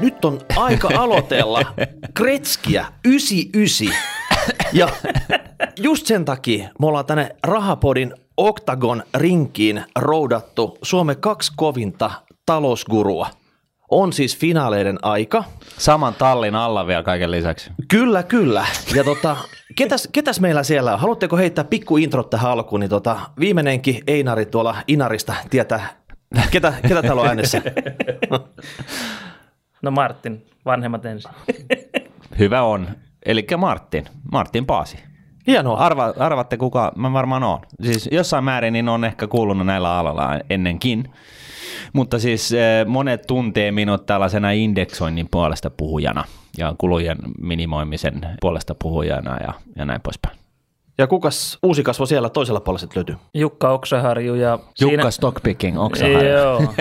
nyt on aika aloitella Kretskiä 99. Ja just sen takia me ollaan tänne Rahapodin Oktagon rinkiin roudattu Suomen kaksi kovinta talousgurua. On siis finaaleiden aika. Saman tallin alla vielä kaiken lisäksi. Kyllä, kyllä. Ja ketäs meillä siellä on? Haluatteko heittää pikku intro tähän alkuun? Niin viimeinenkin Einari tuolla Inarista tietää, ketä täällä on äänessä. No Martin, vanhemmat ensin. Hyvä on. Elikkä Martin Paasi. Hienoa. Arvaatte kuka mä varmaan oon. Siis jossain määrin niin on ehkä kuulunut näillä alalla ennenkin. Mutta siis monet tuntee minut tällaisena indeksoinnin puolesta puhujana ja kulujen minimoimisen puolesta puhujana ja näin poispäin. Ja kukas uusi kasvo siellä toisella puolella löytyy? Jukka Oksaharju. Ja Jukka Stockpicking Oksaharju. Joo,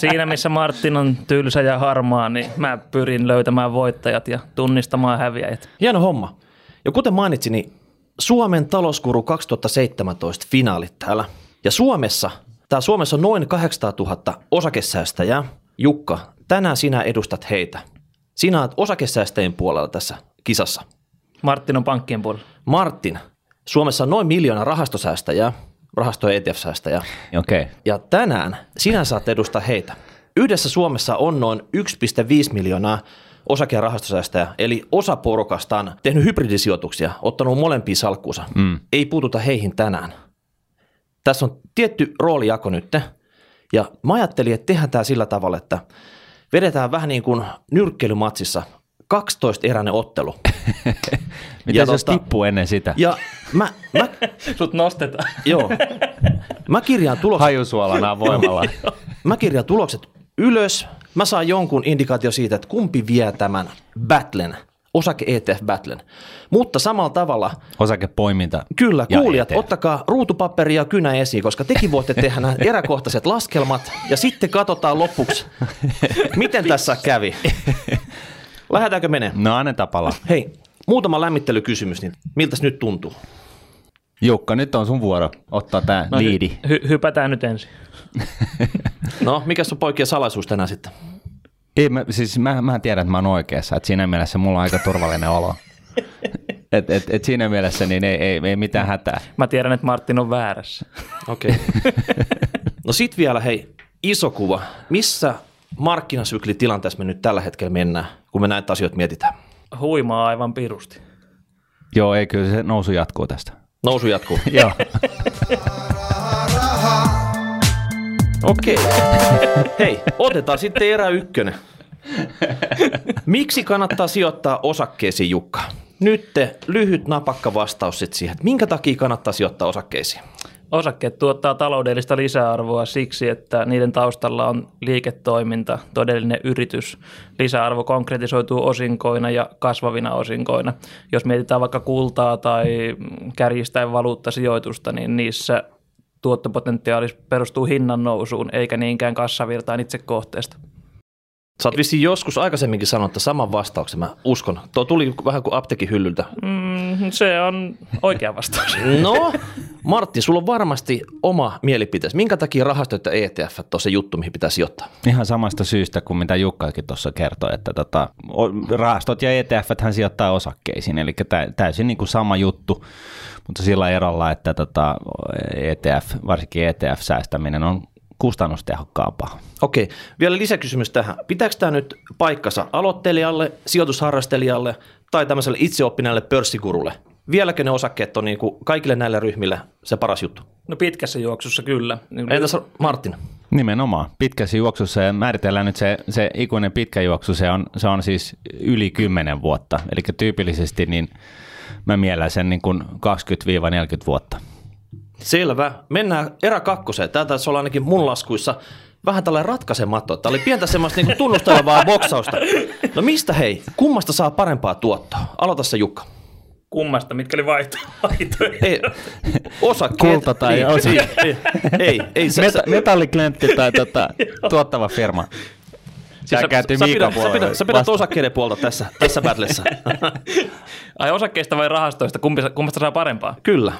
siinä missä Martin on tylsä ja harmaa, niin mä pyrin löytämään voittajat ja tunnistamaan häviäjät. Hieno homma. Ja kuten mainitsin, niin Suomen talousguru 2017 finaalit täällä. Ja Suomessa on noin 800 000 osakesäästäjää. Jukka, tänään sinä edustat heitä. Sinä olet osakesäästäjien puolella tässä kisassa. Martin on pankkien puolella. Martin, Suomessa on noin 1 miljoona rahastosäästäjää, rahasto- ja ETF-säästäjää. Okay. Ja tänään sinä saat edustaa heitä. Yhdessä Suomessa on noin 1,5 miljoonaa osake- ja rahastosäästäjää, eli osa porukasta on tehnyt hybridisijoituksia, ottanut molempia salkkuunsa. Mm. Ei puututa heihin tänään. Tässä on tietty roolijako nyt, ja mä ajattelin, että tehdään tämä sillä tavalla, että vedetään vähän niin kuin nyrkkeilymatsissa 12-eräinen ottelu. Mitäs jos tippuu ennen sitä? Ja mä sut nostetaan. Joo. Mä kirjaan tulokset. Hajusuolana voimalla. Mä kirjaan tulokset ylös. Mä saan jonkun indikaatio siitä, että kumpi vie tämän battlen. Osake-ETF-battlen. Mutta samalla tavalla... Osakepoiminta. Kyllä, kuulijat, ottakaa ruutupaperia ja kynä esiin, koska tekin voitte tehdä nämä eräkohtaiset laskelmat, ja sitten katsotaan lopuksi, miten tässä kävi. Lähdetäänkö menee? No, annetaan palaa. Hei, muutama lämmittelykysymys, niin miltäs nyt tuntuu? Jukka, nyt on sun vuoro ottaa tämä liidi. Hypätään nyt ensin. No, mikäs on poikien salaisuus tänään sitten? Ei, mä tiedän, että mä oon oikeassa, että siinä mielessä mulla on aika turvallinen olo. Et siinä mielessä niin ei mitään hätää. Mä tiedän, että Martin on väärässä. Okei. Okay. No sit vielä hei, iso kuva. Missä markkinasyklitilanteessa me nyt tällä hetkellä mennään, kun me näitä asioita mietitään? Huimaa aivan pirusti. Joo, ei kyllä se nousu jatkuu tästä. Nousu jatkuu? Joo. Okei. Hei, otetaan sitten erä ykkönen. Miksi kannattaa sijoittaa osakkeisiin, Jukka? Nyt lyhyt napakka vastaus sitten siihen, että minkä takia kannattaa sijoittaa osakkeisiin? Osakkeet tuottaa taloudellista lisäarvoa siksi, että niiden taustalla on liiketoiminta, todellinen yritys. Lisäarvo konkretisoituu osinkoina ja kasvavina osinkoina. Jos mietitään vaikka kultaa tai kärjistäen valuuttasijoitusta, niin niissä tuottopotentiaali perustuu hinnan nousuun, eikä niinkään kassavirtaan itse kohteesta. Sä oot vissiin joskus aikaisemminkin sanonut, että saman vastauksen mä uskon. Tuo tuli vähän kuin apteekin hyllyltä. Se on oikea vastaus. No, Martin, sulla on varmasti oma mielipiteesi. Minkä takia rahastot ja ETF on se juttu, mihin pitää sijoittaa? Ihan samasta syystä kuin mitä Jukkakin tuossa kertoi, että rahastot ja ETF-hän sijoittaa osakkeisiin, eli täysin niin kuin sama juttu. Mutta sillä erolla, että ETF, varsinkin ETF-säästäminen on kustannustehokkaampaa. Okei, vielä lisäkysymys tähän. Pitääkö tämä nyt paikkansa aloittelijalle, sijoitusharrastelijalle tai tämmöiselle itseoppineelle pörssigurulle? Vieläkö ne osakkeet on niin kuin kaikille näillä ryhmillä se paras juttu? No pitkässä juoksussa kyllä. Entäs Martin? Nimenomaan, pitkässä juoksussa, ja määritellään nyt se ikuinen pitkä juoksu, se on siis yli 10 vuotta, eli tyypillisesti niin mä miellän sen niin kuin 20-40 vuotta. Selvä. Mennään erä kakkoseen. Tämä taisi olla ainakin mun laskuissa vähän tällainen ratkaisematon. Tämä oli pientä semmoista niin kuin tunnustelevaa boksausta. No mistä hei? Kummasta saa parempaa tuottoa? Aloita se, Jukka. Kummasta? Mitkä oli vaihtoehtoja? Osakkeet. Kulta tai osakkeet. Ei. Metalliklentti tai tuottava firma. Sä pidät osakkeiden puolta tässä battlessa. Ai osakkeista vai rahastoista? Kummasta saa parempaa? Kyllä.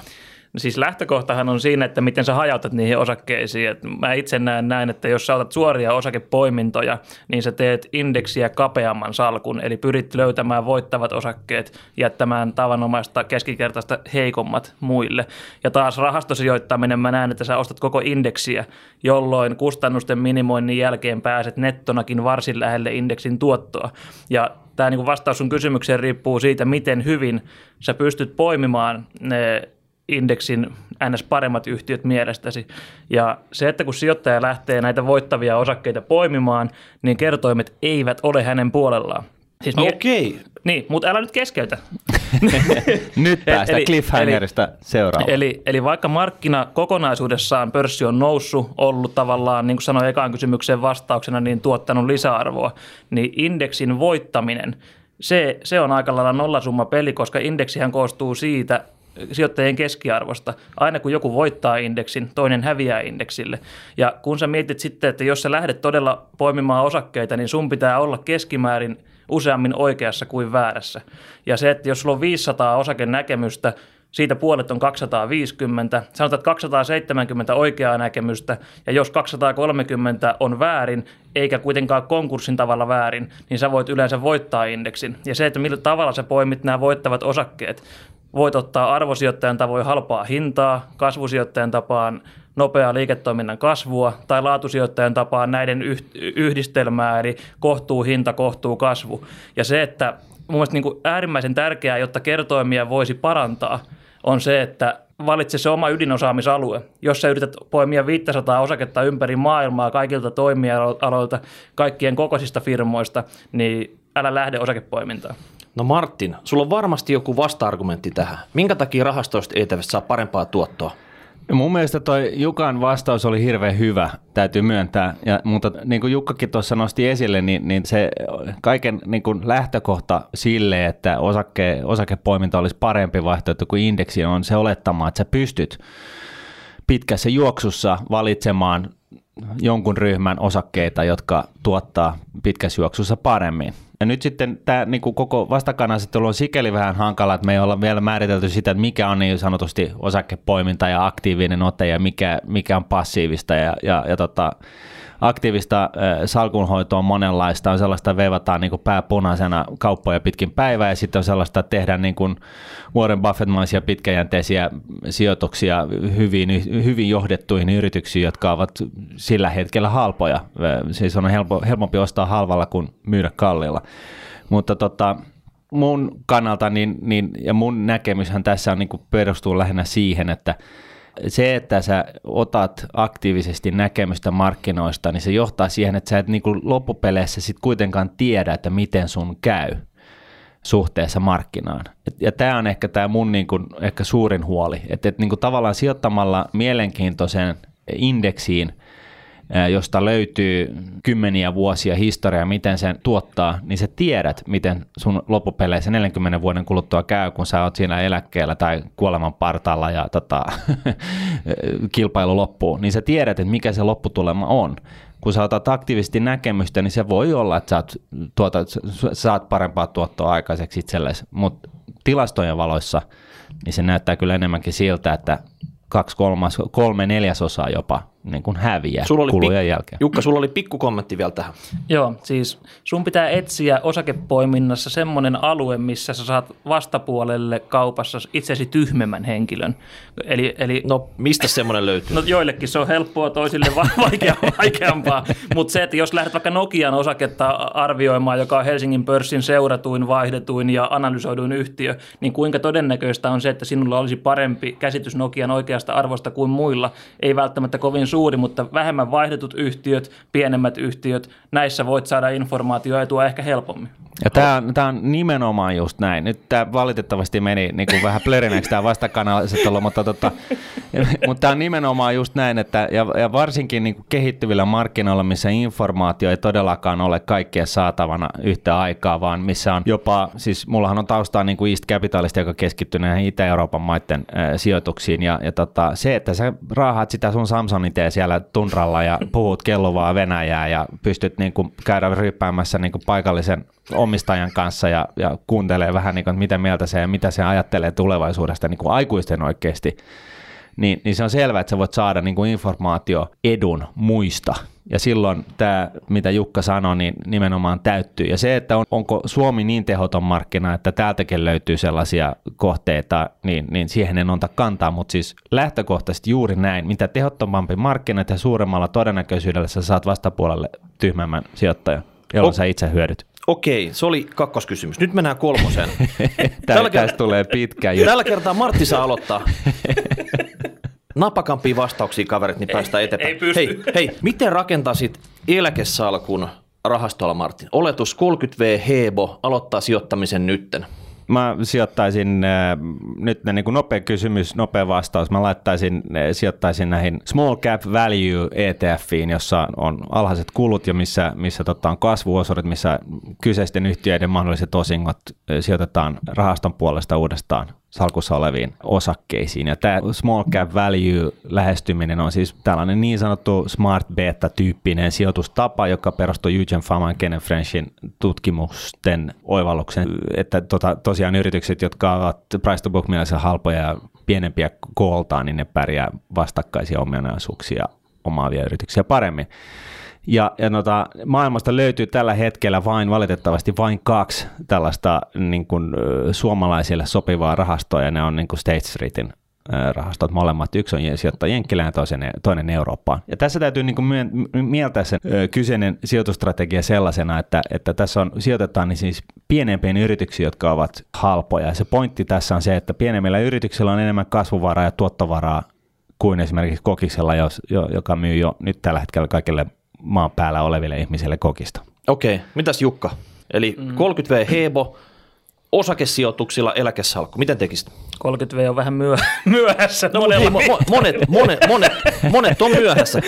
No siis lähtökohtahan on siinä, että miten sä hajautat niihin osakkeisiin. Et mä itse näen näin, että jos sä otat suoria osakepoimintoja, niin sä teet indeksiä kapeamman salkun. Eli pyrit löytämään voittavat osakkeet, jättämään tavanomaista keskikertaista heikommat muille. Ja taas rahastosijoittaminen mä näen, että sä ostat koko indeksiä, jolloin kustannusten minimoinnin jälkeen pääset nettonakin varsin lähelle indeksin tuottoa. Ja tämä niin kuin vastaus sun kysymykseen riippuu siitä, miten hyvin sä pystyt poimimaan ne indeksin ns. Paremmat yhtiöt mielestäsi. Ja se, että kun sijoittaja lähtee näitä voittavia osakkeita poimimaan, niin kertoimet eivät ole hänen puolellaan. Siis okei. Niin, mutta älä nyt keskeytä. Nyt päästä cliffhangerista seuraavaan. Eli vaikka markkina kokonaisuudessaan pörssi on noussut, ollut tavallaan, niin kuin sanoin ekaan kysymykseen vastauksena, niin tuottanut lisäarvoa, niin indeksin voittaminen, se on aika lailla nollasumma peli, koska indeksihän koostuu siitä, sijoittajien keskiarvosta. Aina kun joku voittaa indeksin, toinen häviää indeksille. Ja kun sä mietit sitten, että jos sä lähdet todella poimimaan osakkeita, niin sun pitää olla keskimäärin useammin oikeassa kuin väärässä. Ja se, että jos sulla on 500 osakenäkemystä, siitä puolet on 250, sanotaan, että 270 oikeaa näkemystä, ja jos 230 on väärin, eikä kuitenkaan konkurssin tavalla väärin, niin sä voit yleensä voittaa indeksin. Ja se, että millä tavalla sä poimit nämä voittavat osakkeet, voit ottaa arvosijoittajan tavoin halpaa hintaa, kasvusijoittajan tapaan nopeaa liiketoiminnan kasvua tai laatusijoittajan tapaan näiden yhdistelmää, eli kohtuu hinta, kohtuu kasvu. Ja se, että mun mielestä niin kuin äärimmäisen tärkeää, jotta kertoimia voisi parantaa, on se, että valitse se oma ydinosaamisalue. Jos sä yrität poimia 500 osaketta ympäri maailmaa kaikilta toimialoilta, kaikkien kokoisista firmoista, niin älä lähde osakepoimintaan. No Martin, sulla on varmasti joku vasta-argumentti tähän. Minkä takia rahastoista ETF saa parempaa tuottoa? Mun mielestä toi Jukan vastaus oli hirveän hyvä, täytyy myöntää. Mutta niin kuin Jukkakin tuossa nosti esille, niin se kaiken niin kuin lähtökohta sille, että osakepoiminta olisi parempi vaihtoehto kuin indeksi, on se olettamaan, että sä pystyt pitkässä juoksussa valitsemaan jonkun ryhmän osakkeita, jotka tuottaa pitkässä juoksussa paremmin. Ja nyt sitten tämä niin kuin koko vastakkainasettelu on sikeli vähän hankala, että me ei olla vielä määritelty sitä, että mikä on niin sanotusti osakepoiminta ja aktiivinen ote ja mikä on passiivista. Aktiivista salkunhoitoa on monenlaista. On sellaista, että veivataan niin kuin pää punaisena kauppoja pitkin päivää, ja sitten on sellaista, että tehdään niin kuin Warren Buffett-maisia pitkäjänteisiä sijoituksia hyvin johdettuihin yrityksiin, jotka ovat sillä hetkellä halpoja. Siis on helpompi ostaa halvalla kuin myydä kalliilla. Mutta mun kannalta ja mun näkemyshän tässä on, niin kuin perustuu lähinnä siihen, että se, että sä otat aktiivisesti näkemystä markkinoista, niin se johtaa siihen, että sä et niin kuin loppupeleissä sit kuitenkaan tiedä, että miten sun käy suhteessa markkinaan. Ja tämä on ehkä tämä mun niin kuin, ehkä suurin huoli, että niin kuin tavallaan sijoittamalla mielenkiintoisen indeksiin, josta löytyy kymmeniä vuosia historiaa, miten sen tuottaa, niin sä tiedät, miten sun loppupeleissä 40 vuoden kuluttua käy, kun sä oot siinä eläkkeellä tai kuoleman partaalla ja kilpailu loppuu, niin sä tiedät, että mikä se lopputulema on. Kun sä otat aktiivisesti näkemystä, niin se voi olla, että saat parempaa tuottoa aikaiseksi itsellesi, mutta tilastojen valoissa niin se näyttää kyllä enemmänkin siltä, että 3/4 jopa niin kuin häviää kulujen jälkeen. Jukka, sulla oli pikku kommentti vielä tähän. Joo, siis sun pitää etsiä osakepoiminnassa semmoinen alue, missä sä saat vastapuolelle kaupassa itsesi tyhmemmän henkilön. No, mistä semmoinen löytyy? No joillekin se on helppoa, toisille vaikeampaa, mutta se, että jos lähdet vaikka Nokian osaketta arvioimaan, joka on Helsingin pörssin seuratuin, vaihdetuin ja analysoiduin yhtiö, niin kuinka todennäköistä on se, että sinulla olisi parempi käsitys Nokian oikeasta arvosta kuin muilla, ei välttämättä kovin suuri, mutta vähemmän vaihdetut yhtiöt, pienemmät yhtiöt, näissä voit saada informaatioetua ehkä helpommin. Ja tämä on nimenomaan just näin. Nyt tämä valitettavasti meni niin kuin vähän plörinäksi tämä vastakkainasettelu, mutta tämä on nimenomaan just näin, että ja varsinkin niin kuin kehittyvillä markkinoilla, missä informaatio ei todellakaan ole kaikkea saatavana yhtä aikaa, vaan missä on jopa, siis mullahan on taustaa niin kuin East Capitalista, joka keskittyy näihin Itä-Euroopan maiden sijoituksiin, ja se, että sä raahaat sitä sun Samsung siellä tundralla ja puhut kelluvaa Venäjää ja pystyt niin kuin käydä ryppäämässä niin kuin paikallisen omistajan kanssa ja kuuntelee vähän niin kuin, mitä mieltä se ja mitä se ajattelee tulevaisuudesta niin kuin aikuisten oikeasti. niin se on selvää, että sä voit saada niin kuin informaatioedun muista. Ja silloin tämä, mitä Jukka sanoi, niin nimenomaan täyttyy. Ja se, että onko Suomi niin tehoton markkina, että täältäkin löytyy sellaisia kohteita, niin siihen en ota kantaa. Mutta siis lähtökohtaisesti juuri näin, mitä tehottomampi markkina, ja suuremmalla todennäköisyydellä sä saat vastapuolelle tyhmämmän sijoittajan, jolloin sä itse hyödyt. Okei, se oli kakkoskysymys. Nyt mennään kolmoseen. Tästä tulee pitkä. Tällä kertaa Martti saa aloittaa. Napakampia vastauksia, kaverit, niin päästään eteenpäin. Hei, miten rakentaisit eläkesalkun rahastolla, Martin? Oletus 30V Hebo aloittaa sijoittamisen nytten. Mä sijoittaisin, nyt niin kuin nopea kysymys, nopea vastaus, mä sijoittaisin näihin small cap value ETFiin, jossa on alhaiset kulut ja missä on kasvuosuudet, missä kyseisten yhtiöiden mahdolliset osingot sijoitetaan rahaston puolesta uudestaan salkussa oleviin osakkeisiin. Ja tämä small cap value lähestyminen on siis tällainen niin sanottu smart beta-tyyppinen sijoitustapa, joka perustuu Eugene Faman, Kenneth Frenchin tutkimusten oivallukseen, että tosiaan yritykset, jotka ovat price to book mielessä halpoja ja pienempiä kooltaan, niin ne pärjää vastakkaisia ominaisuuksia omaavia yrityksiä paremmin. Ja maailmasta löytyy tällä hetkellä valitettavasti vain kaksi tällaista niin kuin suomalaisille sopivaa rahastoa, ja ne on niin kuin State Streetin rahastot molemmat. Yksi on sijoittaa Jenkkilään, toinen Eurooppaan. Ja tässä täytyy niin kuin mieltää sen kyseinen sijoitustrategia sellaisena, että tässä sijoitetaan niin siis pienempiin yrityksiin, jotka ovat halpoja. Se pointti tässä on se, että pienemmillä yrityksillä on enemmän kasvuvaraa ja tuottovaraa kuin esimerkiksi Kokiksella, joka myy jo nyt tällä hetkellä kaikille maan päällä oleville ihmisille kokista. Okei, mitäs Jukka? Eli 30V Hebo, osakesijoituksilla eläkesalkku. Miten tekisit? 30V on vähän myöhässä. No, monet on myöhässä.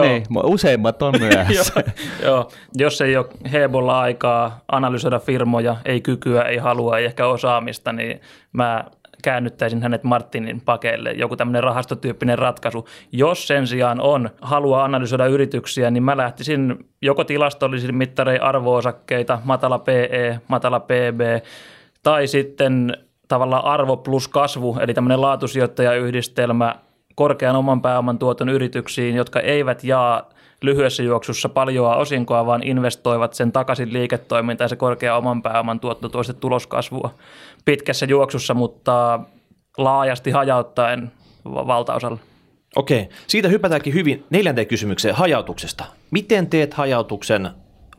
Niin, useimmat on myöhässä. Joo. Jos ei ole Hebolla aikaa analysoida firmoja, ei kykyä, ei halua, ei ehkä osaamista, niin mä käännyttäisin hänet Martinin pakeille, joku tämmöinen rahastotyyppinen ratkaisu. Jos sen sijaan haluaa analysoida yrityksiä, niin mä lähtisin joko tilastollisin mittarein arvo-osakkeita, matala PE, matala PB, tai sitten tavallaan arvo plus kasvu, eli tämmöinen laatusijoittajayhdistelmä korkean oman pääoman tuoton yrityksiin, jotka eivät jaa lyhyessä juoksussa paljoa osinkoa, vaan investoivat sen takaisin liiketoimintaan, ja se korkea oman pääoman tuotto tuo sitten tuloskasvua pitkässä juoksussa, mutta laajasti hajauttaen valtaosalla. Okei, siitä hypätäänkin hyvin neljänteen kysymykseen hajautuksesta. Miten teet hajautuksen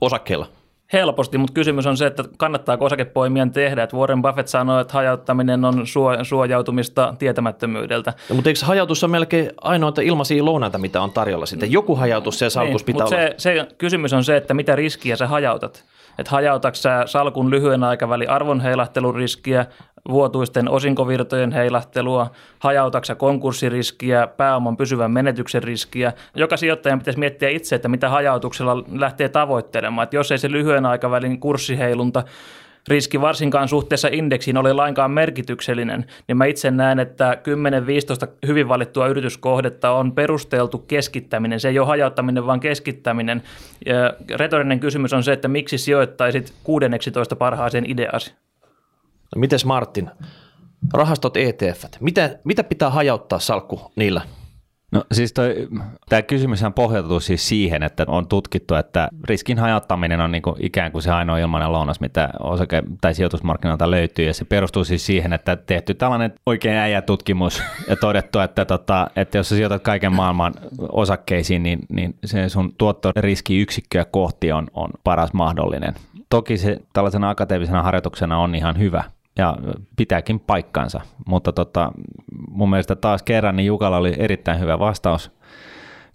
osakkeilla? Helposti, mutta kysymys on se, että kannattaako osakepoimien tehdä. Että Warren Buffett sanoi, että hajauttaminen on suojautumista tietämättömyydeltä. Ja, mutta eikö hajautus on melkein ainoita ilmaisia lounaita, mitä on tarjolla sitten? Joku hajautus ja salkus pitää olla. Mutta se kysymys on se, että mitä riskiä sä hajautat. Että hajautatko sä salkun lyhyen aikavälin arvon heilahtelun riskiä, vuotuisten osinkovirtojen heilahtelua, hajautaksa konkurssiriskiä, pääoman pysyvän menetyksen riskiä. Joka sijoittajan pitäisi miettiä itse, että mitä hajautuksella lähtee tavoittelemaan. Että jos ei se lyhyen aikavälin kurssiheilunta riski varsinkaan suhteessa indeksiin ole lainkaan merkityksellinen, niin mä itse näen, että 10-15 hyvin valittua yrityskohdetta on perusteltu keskittäminen. Se ei ole hajauttaminen, vaan keskittäminen. Ja retorinen kysymys on se, että miksi sijoittaisit 16 parhaaseen ideasi? No, mites Martin? Rahastot ETF:t. Mitä pitää hajauttaa salkku niillä? No siis tämä kysymys on pohjautunut siis siihen, että on tutkittu, että riskin hajauttaminen on niinku ikään kuin se ainoa ilmainen lounas, mitä osake- tai sijoitusmarkkinoilta löytyy, ja se perustuu siis siihen, että tehty tällainen oikein äijätutkimus ja todettu, että jos sä sijoitat kaiken maailman osakkeisiin, niin se sun tuottoriskiyksikköä kohti on paras mahdollinen. Toki se tällaisena akateemisena harjoituksena on ihan hyvä ja pitääkin paikkansa, mutta mun mielestä taas kerran niin Jukalla oli erittäin hyvä vastaus.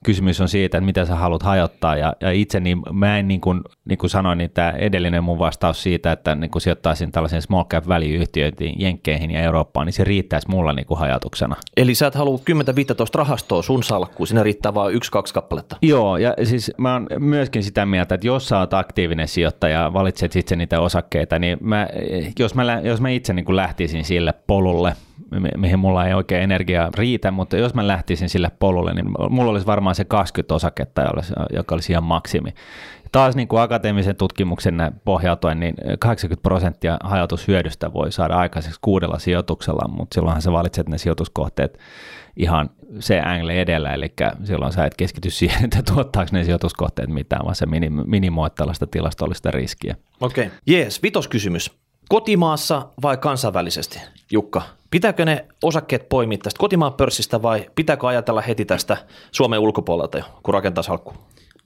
Kysymys on siitä, että mitä sä haluat hajottaa, ja itse niin mä en niin kuin sanoin, niin tämä edellinen mun vastaus siitä, että niin kuin sijoittaisin tällaisen small cap value-yhtiöihin Jenkkeihin ja Eurooppaan, niin se riittäisi mulla niin kuin hajatuksena. Eli sä et halua 10-15 rahastoa sun salkkuun, siinä riittää vaan 1-2 kappaletta. Joo, ja siis mä oon myöskin sitä mieltä, että jos sä oot aktiivinen sijoittaja ja valitset itse niitä osakkeita, niin jos mä itse niin kuin lähtisin sille polulle, mihin mulla ei oikein energiaa riitä, mutta jos mä lähtisin sille polulle, niin mulla olisi varmaan se 20 osaketta, joka olisi ihan maksimi. taas niin kuin akateemisen tutkimuksen pohjautuen, niin 80% hajautushyödystä voi saada aikaiseksi 6 sijoituksella, mutta silloinhan sä valitset ne sijoituskohteet ihan se angle edellä, eli silloin sä et keskity siihen, että tuottaako ne sijoituskohteet mitään, vaan se minimoit tällaista tilastollista riskiä. Okei, okay. Jees, 5. kysymys. Kotimaassa vai kansainvälisesti, Jukka? Pitääkö ne osakkeet poimia tästä kotimaan pörssistä vai pitääkö ajatella heti tästä Suomen ulkopuolelta jo, kun rakentaa salkkuun?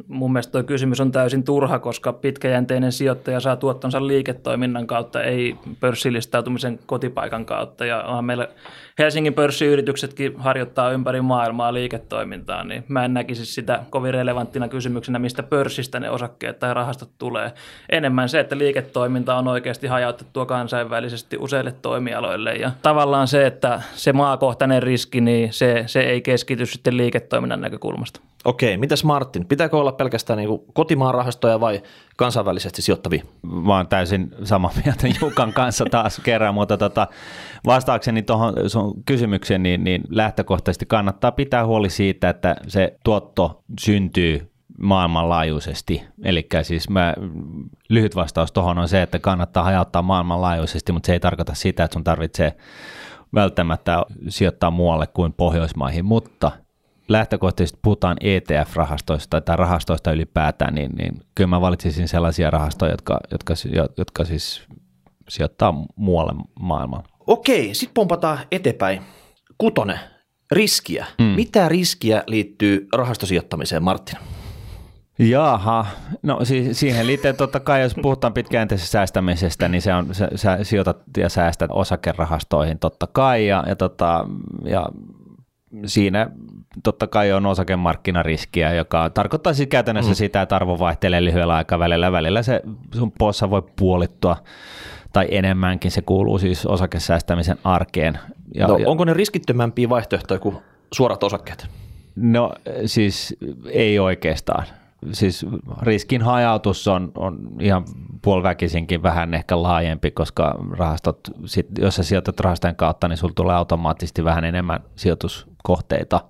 Mun mielestä tuo kysymys on täysin turha, koska pitkäjänteinen sijoittaja saa tuottonsa liiketoiminnan kautta, ei pörssilistautumisen kotipaikan kautta. Ja onhan meillä Helsingin pörssiyrityksetkin harjoittaa ympäri maailmaa liiketoimintaa, niin mä en näkisi sitä kovin relevanttina kysymyksenä, mistä pörssistä ne osakkeet tai rahastot tulee. Enemmän se, että liiketoiminta on oikeasti hajautettua kansainvälisesti useille toimialoille. Ja tavallaan se, että se maakohtainen riski, niin se ei keskity sitten liiketoiminnan näkökulmasta. Okei, mitäs Martin? Pitääkö olla pelkästään niin kotimaan rahastoja vai kansainvälisesti sijoittavia? Mä oon täysin samaa mieltä Jukan kanssa taas kerran, mutta vastaakseni tuohon sun kysymykseen, niin lähtökohtaisesti kannattaa pitää huoli siitä, että se tuotto syntyy maailmanlaajuisesti. Eli siis lyhyt vastaus tuohon on se, että kannattaa hajauttaa maailmanlaajuisesti, mutta se ei tarkoita sitä, että sun tarvitsee välttämättä sijoittaa muualle kuin Pohjoismaihin, mutta lähtökohtaisesti puhutaan ETF-rahastoista tai rahastoista ylipäätään, niin kyllä mä valitsisin sellaisia rahastoja, jotka siis sijoittaa muualle maailmaan. Okei, sitten pompataan eteenpäin. 6. Riskiä. Mitä riskiä liittyy rahastosijoittamiseen, Martin? Jaaha, no siihen liittyen totta kai, jos puhutaan pitkäjänteisestä säästämisestä, niin sä sijoitat ja säästät osakerahastoihin totta kai, ja siinä totta kai on osakemarkkinariskiä, joka tarkoittaa siis käytännössä sitä, että arvo vaihtelee lyhyellä aikavälillä. Välillä se sun possa voi puolittua tai enemmänkin, se kuuluu siis osakesäästämisen arkeen. Onko ne riskittömämpiä vaihtoehtoja kuin suorat osakkeet? No siis ei oikeastaan. Siis riskin hajautus on ihan puoliväkisinkin vähän ehkä laajempi, koska rahastot, jos sä sijoitat rahastojen kautta, niin sulla tulee automaattisesti vähän enemmän sijoituskohteita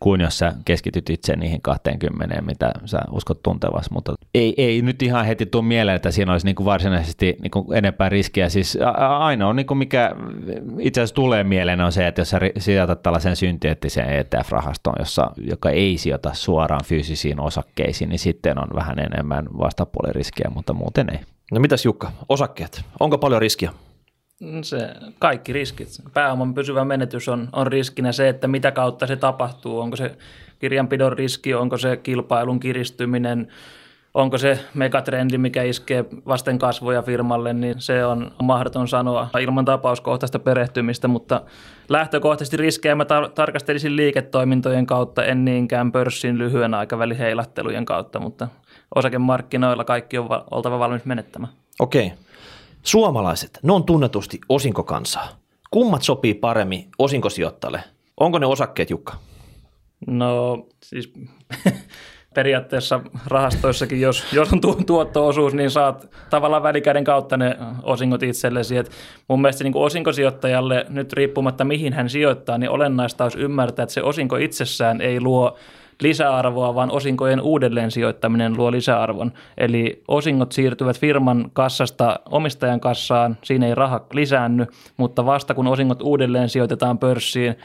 kuin jos sä keskityt itse niihin 20, mitä sä uskot tuntevas, mutta ei nyt ihan heti tule mieleen, että siinä olisi niinku varsinaisesti niinku enempää riskiä. Siis ainoa, niinku mikä itse asiassa tulee mieleen, on se, että jos sä sijoitat tällaisen synteettiseen ETF-rahastoon, joka ei sijoita suoraan fyysisiin osakkeisiin, niin sitten on vähän enemmän vastapuoliriskiä, mutta muuten ei. No mitäs Jukka, osakkeet, onko paljon riskiä? Se, kaikki riskit. Pääoman pysyvä menetys on riskinä se, että mitä kautta se tapahtuu. Onko se kirjanpidon riski, onko se kilpailun kiristyminen, onko se megatrendi, mikä iskee vasten kasvoja firmalle, niin se on mahdoton sanoa ilman tapauskohtaista perehtymistä, mutta lähtökohtaisesti riskejä mä tarkastelisin liiketoimintojen kautta, en niinkään pörssin lyhyen aikavälin heilattelujen kautta, mutta osakemarkkinoilla kaikki on oltava valmis menettämään. Okei. Suomalaiset, ne on tunnetusti osinkokansaa. Kummat sopii paremmin osinkosijoittajalle? Onko ne osakkeet, Jukka? No siis periaatteessa rahastoissakin, jos on tuotto-osuus, niin saat tavallaan välikäden kautta ne osingot itsellesi. Et mun mielestä niin kuin osinkosijoittajalle nyt riippumatta mihin hän sijoittaa, niin olennaista olisi ymmärtää, että se osinko itsessään ei luo lisäarvoa, vaan osinkojen uudelleen sijoittaminen luo lisäarvon. Eli osingot siirtyvät firman kassasta omistajan kassaan, siinä ei raha lisäänny, mutta vasta kun osingot uudelleen sijoitetaan pörssiin,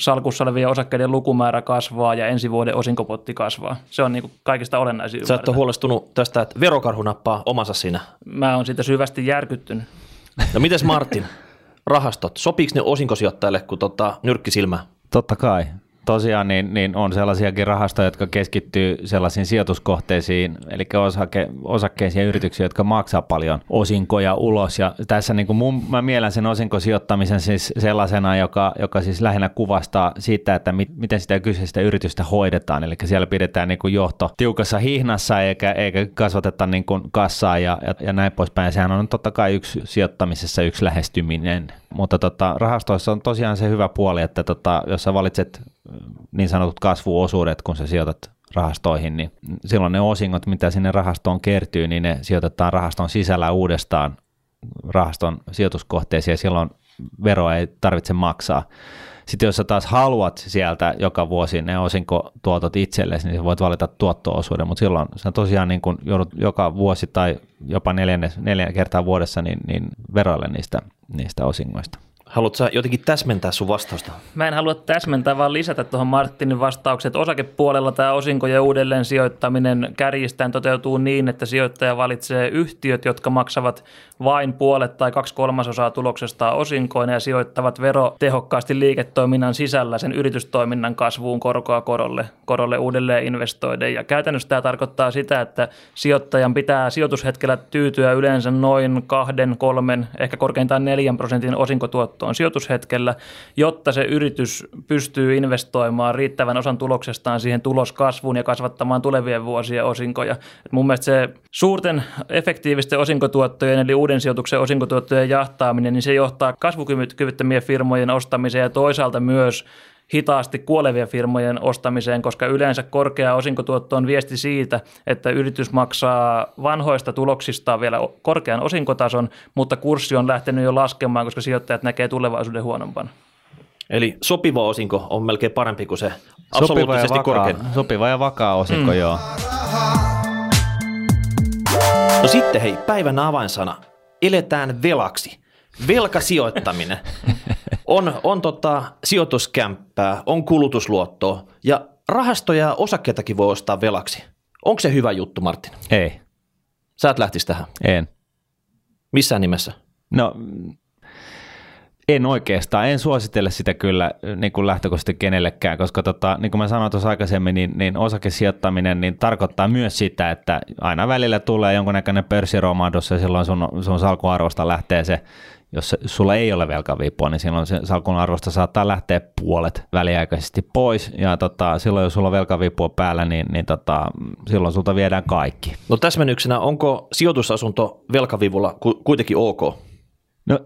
salkussa olevien osakkeiden lukumäärä kasvaa ja ensi vuoden osinkopotti kasvaa. Se on niin kuin kaikista olennaisin ymmärtää. Sä et ole huolestunut tästä, että verokarhu nappaa omansa siinä. Mä oon siitä syvästi järkyttynyt. No mites Martin, rahastot, sopiiko ne osinkosijoittajille kuin nyrkkisilmä? Totta kai. Tosiaan niin on sellaisiakin rahastoja, jotka keskittyy sellaisiin sijoituskohteisiin, eli osakkeisiin ja yrityksiin, jotka maksaa paljon osinkoja ulos. Ja tässä niin kuin mä mielen sen osinkosijoittamisen siis sellaisena, joka siis lähinnä kuvastaa sitä, että miten sitä kyseistä yritystä hoidetaan. Eli siellä pidetään niin kuin johto tiukassa hihnassa eikä kasvateta niin kuin kassaa ja näin poispäin. Sehän on totta kai sijoittamisessa yksi lähestyminen. Mutta rahastoissa on tosiaan se hyvä puoli, että jos sä valitset niin sanotut kasvuosuudet, kun sä sijoitat rahastoihin, niin silloin ne osingot, mitä sinne rahastoon kertyy, niin ne sijoitetaan rahaston sisällä uudestaan rahaston sijoituskohteisiin ja silloin veroa ei tarvitse maksaa. Sitten jos sä taas haluat sieltä joka vuosi ne osinkotuotot itsellesi, niin sä voit valita tuotto-osuuden, mutta silloin sä tosiaan niin kun joudut joka vuosi tai jopa neljä kertaa vuodessa niin veroille niistä osingoista. Haluatko sä jotenkin täsmentää sun vastausta? Mä en halua täsmentää, vaan lisätä tuohon Martinin vastaukset. Osakepuolella tämä osinkojen uudelleen sijoittaminen kärjistään toteutuu niin, että sijoittaja valitsee yhtiöt, jotka maksavat vain puolet tai 2/3 tuloksestaan osinkoina ja sijoittavat verotehokkaasti liiketoiminnan sisällä sen yritystoiminnan kasvuun korkoa korolle uudelleen investoiden. Ja käytännössä tämä tarkoittaa sitä, että sijoittajan pitää sijoitushetkellä tyytyä yleensä noin 2-3, ehkä korkeintaan 4% osinkotuottoon sijoitushetkellä, jotta se yritys pystyy investoimaan riittävän osan tuloksestaan siihen tuloskasvuun ja kasvattamaan tulevien vuosien osinkoja. Et mun mielestä se suurten efektiivisten osinkotuottojen eli uuden sijoituksen osinkotuottojen jahtaaminen, niin se johtaa kasvukyvyttömien firmojen ostamiseen ja toisaalta myös hitaasti kuolevien firmojen ostamiseen, koska yleensä korkea osinkotuotto on viesti siitä, että yritys maksaa vanhoista tuloksistaan vielä korkean osinkotason, mutta kurssi on lähtenyt jo laskemaan, koska sijoittajat näkee tulevaisuuden huonompana. Eli sopiva osinko on melkein parempi kuin se absoluuttisesti korkein. Sopiva ja vakaa osinko, joo. No sitten hei, päivän avainsana. Eletään velaksi. Velkasijoittaminen. On sijoituskämppää, on kulutusluottoa ja rahastoja ja osakkeitakin voi ostaa velaksi. Onko se hyvä juttu, Martin? Ei. Sä et lähtisi tähän? En. Missään nimessä? No en oikeastaan. En suosittele sitä kyllä niin kuin lähtökohtaisesti kenellekään, koska niin kuin mä sanoin tuossa aikaisemmin, niin osakesijoittaminen niin tarkoittaa myös sitä, että aina välillä tulee jonkunnäköinen pörssiromahdus ja silloin sun salkuarvosta lähtee se. Jos sulla ei ole velkavipua, niin silloin se salkun arvosta saattaa lähteä puolet väliaikaisesti pois. Ja silloin, jos sulla on velkavipua päällä, niin silloin sulta viedään kaikki. No täsmennyksenä, onko sijoitusasunto velkavivulla kuitenkin ok? No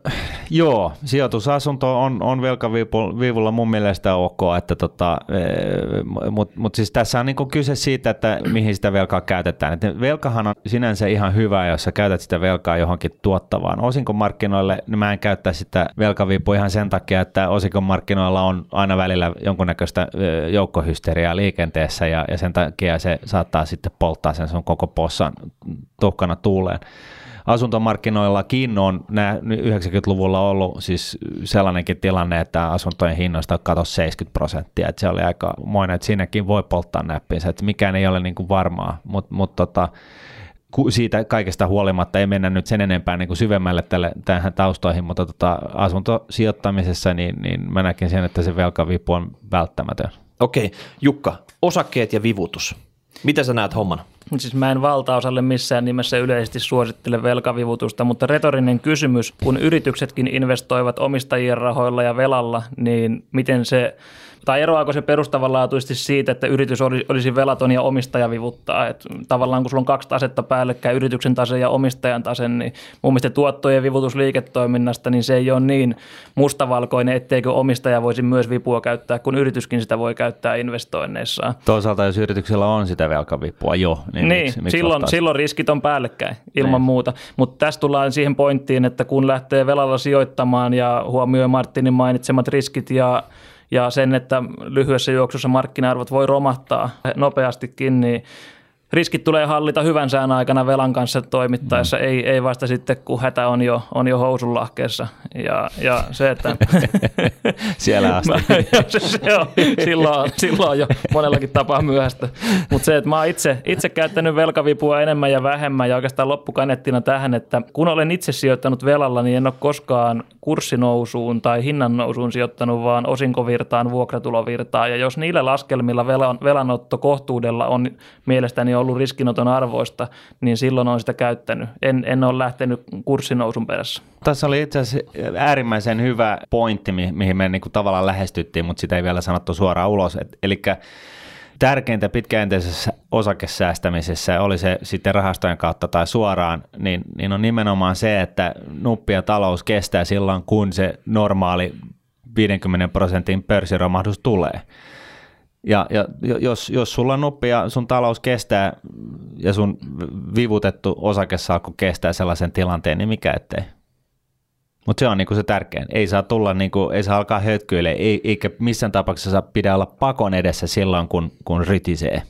joo, sijoitusasunto on velkavivulla mun mielestä ok, mutta siis tässä on niinku kyse siitä, että mihin sitä velkaa käytetään. Et velkahan on sinänsä ihan hyvä, jos sä käytät sitä velkaa johonkin tuottavaan. Osinkomarkkinoille niin mä en käyttää sitä velkavipua ihan sen takia, että osinkomarkkinoilla on aina välillä jonkunnäköistä joukkohysteriaa liikenteessä ja sen takia se saattaa sitten polttaa sen sun koko possan tuhkana tuuleen. Asuntomarkkinoillakin on 90-luvulla ollut siis sellainenkin tilanne, että asuntojen hinnoista katosi 70%. Se oli aika moinen, että siinäkin voi polttaa näppinsä, että mikään ei ole niin kuin varmaa, mutta siitä kaikesta huolimatta ei mennä nyt sen enempää niin kuin syvemmälle tähän taustoihin, mutta asuntosijoittamisessa niin mä näkin sen, että se velkavipu on välttämätön. Okei, Jukka, osakkeet ja vivutus. Mitä sä näet homman? Siis mä en valtaosalle missään nimessä yleisesti suosittele velkavivutusta, mutta retorinen kysymys, kun yrityksetkin investoivat omistajien rahoilla ja velalla, niin miten se, tai eroaako se perustavanlaatuisesti siitä, että yritys olisi velaton ja omistaja vivuttaa? Et tavallaan kun sulla on kaksi tasetta päällekkäin, yrityksen tase ja omistajan tase, niin mun mielestä tuottojen vivutus liiketoiminnasta, niin se ei ole niin mustavalkoinen, etteikö omistaja voisi myös vipua käyttää, kun yrityskin sitä voi käyttää investoinneissaan. Toisaalta jos yrityksellä on sitä velkavipua, joo. Niin, miksi silloin riskit on päällekkäin ilman muuta, mutta tässä tullaan siihen pointtiin, että kun lähtee velalla sijoittamaan ja huomioi Martinin mainitsemat riskit ja sen, että lyhyessä juoksussa markkina-arvot voi romahtaa nopeastikin, niin riskit tulee hallita hyvän sään aikana velan kanssa toimittaessa, ei vasta sitten, kun hätä on jo housunlahkeessa. Ja se, että siellä asti. Silloin jo monellakin tapaa myöhäistä. Mutta se, että mä oon itse käyttänyt velkavipua enemmän ja vähemmän ja oikeastaan loppukanettina tähän, että kun olen itse sijoittanut velalla, niin en ole koskaan kurssinousuun tai hinnannousuun sijoittanut, vaan osinkovirtaan, vuokratulovirtaan. Ja jos niillä laskelmilla velanotto kohtuudella on mielestäni ollut riskinoton arvoista, niin silloin on sitä käyttänyt. En ole lähtenyt kurssinousun perässä. Tässä oli itse asiassa äärimmäisen hyvä pointti, mihin me niinku tavallaan lähestyttiin, mutta sitä ei vielä sanottu suoraan ulos. Eli tärkeintä pitkäjänteisessä osakesäästämisessä, oli se sitten rahastojen kautta tai suoraan, niin on nimenomaan se, että nuppia talous kestää silloin, kun se normaali 50% pörssiromahdus tulee. Ja jos sulla on nuppi ja sun talous kestää ja sun vivutettu osakesalkku kestää sellaisen tilanteen, niin mikä ettei? Mutta se on niinku se tärkein. Ei saa tulla, niinku, ei saa alkaa hötkyilemään, eikä missään tapauksessa pidä olla pakon edessä silloin, kun ritisee.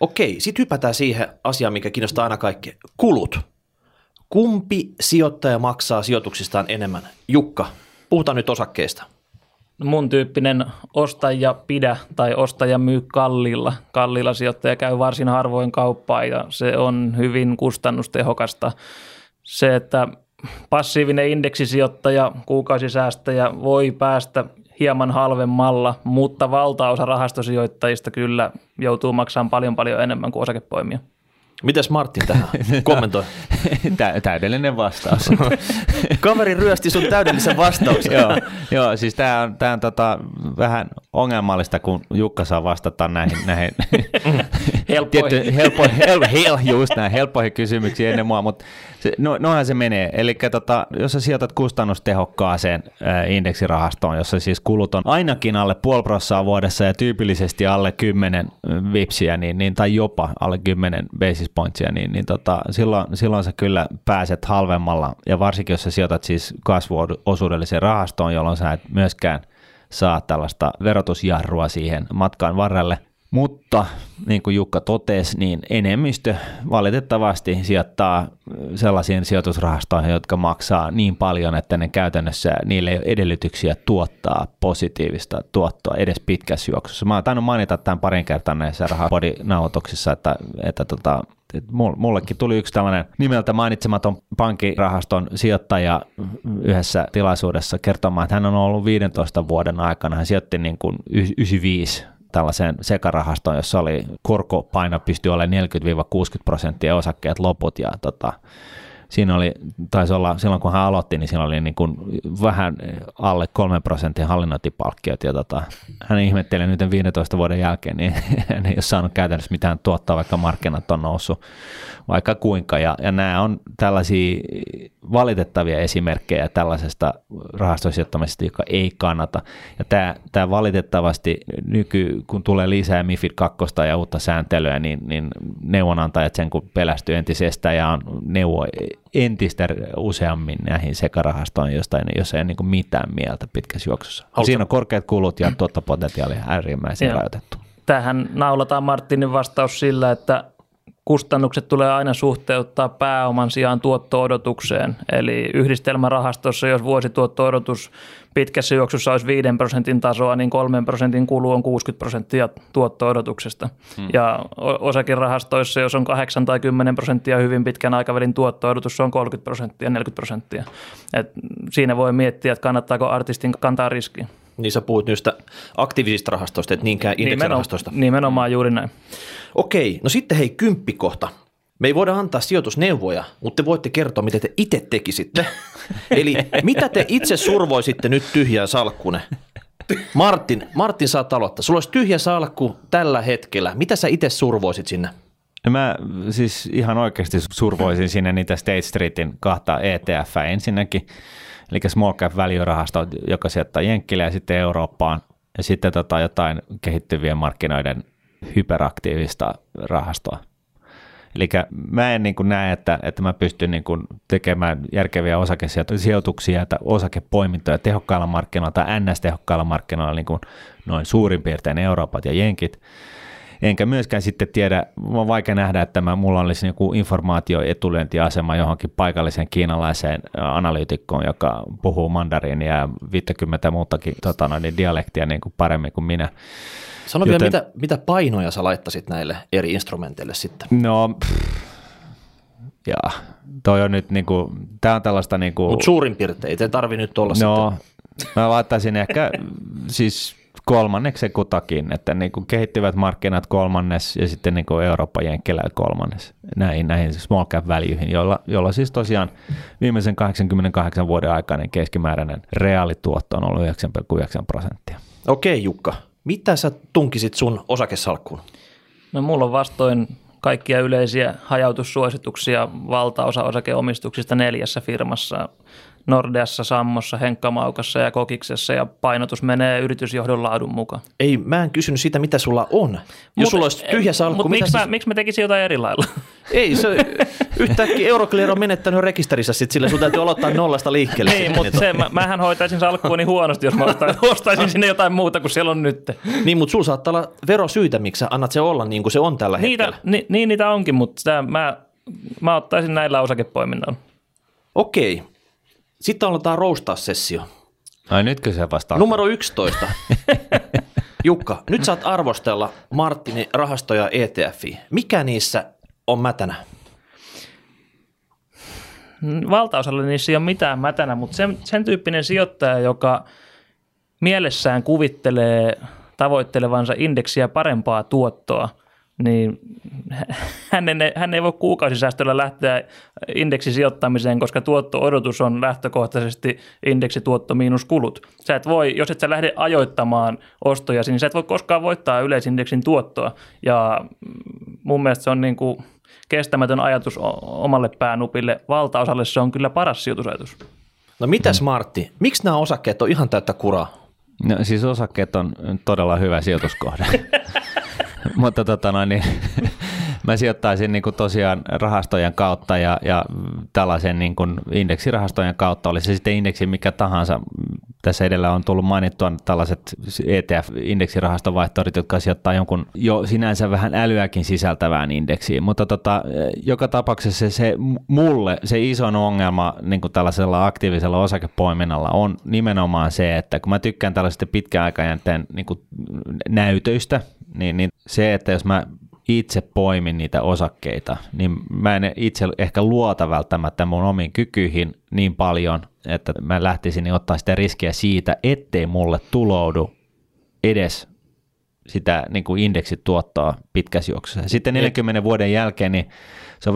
Okei, sitten hypätään siihen asiaan, mikä kiinnostaa aina kaikkea. Kulut. Kumpi sijoittaja maksaa sijoituksistaan enemmän? Jukka, puhutaan nyt osakkeista. Mun tyyppinen ostaja pidä tai ostaja myy kalliilla. Kalliilla sijoittaja käy varsin harvoin kauppaa ja se on hyvin kustannustehokasta. Se, että passiivinen indeksisijoittaja, kuukausisäästäjä voi päästä hieman halvemmalla, mutta valtaosa rahastosijoittajista kyllä joutuu maksamaan paljon enemmän kuin osakepoimia. Mitäs Martin tähän kommentoi? Täydellinen vastaus. Kaveri ryösti sun täydellisen vastauksen. Joo, siis tämä on vähän ongelmallista, kun Jukka saa vastata näihin helppoihin kysymyksiin ennen mua, mutta noinhan se menee. Eli jos sä sijoitat kustannustehokkaaseen indeksirahastoon, jossa siis kulut on ainakin alle 0,5% vuodessa ja tyypillisesti alle 10 vipsiä tai jopa alle 10 basis pointsia, silloin sä kyllä pääset halvemmalla, ja varsinkin jos sä sijoitat siis kasvuosuudelliseen rahastoon, jolloin sä et myöskään saa tällaista verotusjarrua siihen matkan varrelle. Mutta niin kuin Jukka totesi, niin enemmistö valitettavasti sijoittaa sellaisiin sijoitusrahastoihin, jotka maksaa niin paljon, että ne käytännössä niille ei ole edellytyksiä tuottaa positiivista tuottoa edes pitkässä juoksussa. Mä oon tainnut mainita tämän parin kertaa näissä rahapodinauhoituksissa, että mullekin tuli yksi tällainen nimeltä mainitsematon pankkirahaston sijoittaja yhdessä tilaisuudessa kertomaan, että hän on ollut 15 vuoden aikana, hän sijoitti niin kuin 95 tällaiseen sekarahastoon, jossa oli korkopaino pystyi olemaan 40-60% osakkeet loput, ja siinä oli, taisi olla, silloin kun hän aloitti, niin siinä oli niin kuin vähän alle 3% hallinnointipalkkiot, ja hän ihmetteli nyt 15 vuoden jälkeen, niin hän ei ole saanut käytännössä mitään tuottaa, vaikka markkinat on noussut vaikka kuinka, ja nämä on tällaisia valitettavia esimerkkejä tällaisesta rahastosijoittamisesta, joka ei kannata, ja tämä valitettavasti kun tulee lisää MIFID 2 ja uutta sääntelyä, niin neuvonantajat sen kun pelästyy entisestään ja neuvoi entistä useammin näihin sekarahastoihin, jossa ei ole niin mitään mieltä pitkässä juoksussa. Siinä on korkeat kulut ja tuottopotentiaalia äärimmäisen rajoitettu. Tähän naulataan Martinin vastaus sillä, että kustannukset tulee aina suhteuttaa pääoman sijaan tuotto-odotukseen. Eli yhdistelmärahastossa, jos vuosituotto-odotus pitkässä juoksussa olisi 5% tasoa, niin 3% kulu on 60% tuotto-odotuksesta. Ja osakerahastoissa, jos on 8 tai 10% hyvin pitkän aikavälin tuotto-odotus, se on 30%, 40%. Et siinä voi miettiä, että kannattaako artistin kantaa riskiin. Niin sä puhut niistä aktiivisista rahastoista, et niinkään indeksirahastoista. Nimenomaan juuri näin. Okei, no sitten hei, 10. kohta. Me ei voida antaa sijoitusneuvoja, mutta te voitte kertoa, mitä te itse tekisitte. Eli mitä te itse survoisitte nyt tyhjää salkkune? Martin saat aloittaa. Sulla olisi tyhjä salkku tällä hetkellä. Mitä sä itse survoisit sinne? Mä siis ihan oikeasti survoisin sinne niitä State Streetin 2 ETF:ää ensinnäkin. Eli small cap value-rahasto, joka sijoittaa Jenkkilä ja sitten Eurooppaan, ja sitten jotain kehittyvien markkinoiden hyperaktiivista rahastoa. Eli mä en niin kuin näe, että mä pystyn niin kuin tekemään järkeviä osakesijoituksia tai osakepoimintoja tehokkailla markkinoilla tai NS-tehokkailla markkinoilla, niin kuin noin suurin piirtein Euroopat ja Jenkit. Enkä myöskään sitten tiedä, on vaikea nähdä, että mulla olisi joku informaatioetulyöntiasema johonkin paikalliseen kiinalaiseen analyytikkoon, joka puhuu mandariinia ja 50 muutakin dialektia niin kuin paremmin kuin minä. Sano vielä, mitä painoja sä laittasit näille eri instrumenteille sitten? No, toi on nyt niinku, tää on tällaista niinku. Mut suurin piirtein, ei tarvi nyt olla sitä. No, mä laittaisin ehkä siis 3. kutakin, että niin kuin kehittyvät markkinat 3. ja sitten niin kuin Eurooppa-Jenkkilä 3. näihin small cap valueihin, jolla siis tosiaan viimeisen 88 vuoden aikainen keskimääräinen reaalituotto on ollut 9,9%. Okei, Jukka, mitä sä tunkisit sun osakesalkkuun? No mulla on vastoin kaikkia yleisiä hajautussuosituksia valtaosa osakeomistuksista 4 firmassa. Nordeassa, Sammossa, Henkka Maukassa ja Kokiksessa, ja painotus menee yritysjohdon laadun mukaan. Ei, mä en kysynyt sitä, mitä sulla on. Jos sulla olisi tyhjä salkku. Miksi mä tekisin jotain eri lailla? Ei, se Yhtäkkiä Euroclear on menettänyt rekisterissä sit sillä sun täytyy aloittaa nollasta liikkeelle. Ei, mutta se mähän hoitaisin salkkuun niin huonosti, jos mä ostaisin sinne jotain muuta kuin siellä on nyt. Niin, mutta sulla saattaa olla verosyitä, miksi sä annat se olla niin kuin se on tällä hetkellä. Niin niitä onkin, mutta sitä mä ottaisin näillä osakepoiminnalla. Okei. Sitten aloitetaan roustaa sessio. Ai nytkö se vastaa? Numero 11. Jukka, nyt saat arvostella Martinin rahastoja ETFiä. Mikä niissä on mätänä? Valtaosalla niissä ei ole mitään mätänä, mutta sen tyyppinen sijoittaja, joka mielessään kuvittelee tavoittelevansa indeksiä parempaa tuottoa, niin hän ei voi kuukausisäästöllä lähteä indeksisijoittamiseen, koska tuotto-odotus on lähtökohtaisesti indeksituotto miinus kulut. Sä et voi, jos et sä lähde ajoittamaan ostoja, niin sä et voi koskaan voittaa yleisindeksin tuottoa. Ja mun mielestä se on niin kuin kestämätön ajatus omalle päänupille. Valtaosalle se on kyllä paras sijoitusajatus. No mitäs Martti, miksi nämä osakkeet on ihan täyttä kuraa? No siis osakkeet on todella hyvä sijoituskohde. Mutta mä sijoittaisin niin kuin tosiaan rahastojen kautta ja tällaisen niin kuin indeksirahastojen kautta, oli se sitten indeksi mikä tahansa. Tässä edellä on tullut mainittua tällaiset ETF-indeksirahastovaihtoehdot, jotka sijoittaa jonkun jo sinänsä vähän älyäkin sisältävään indeksiin. Mutta joka tapauksessa se mulle se iso ongelma niin kuin tällaisella aktiivisella osakepoiminnalla on nimenomaan se, että kun mä tykkään tällaisista pitkän aikajänteen niin kuin näytöistä, niin se, että jos mä itse poimin niitä osakkeita, niin mä en itse ehkä luota välttämättä mun omiin kykyihin niin paljon, että mä lähtisin niin ottaa sitä riskiä siitä, ettei mulle tuloudu edes sitä niin kuin indeksituottoa pitkässä juoksussa. Sitten 40 vuoden jälkeen niin se on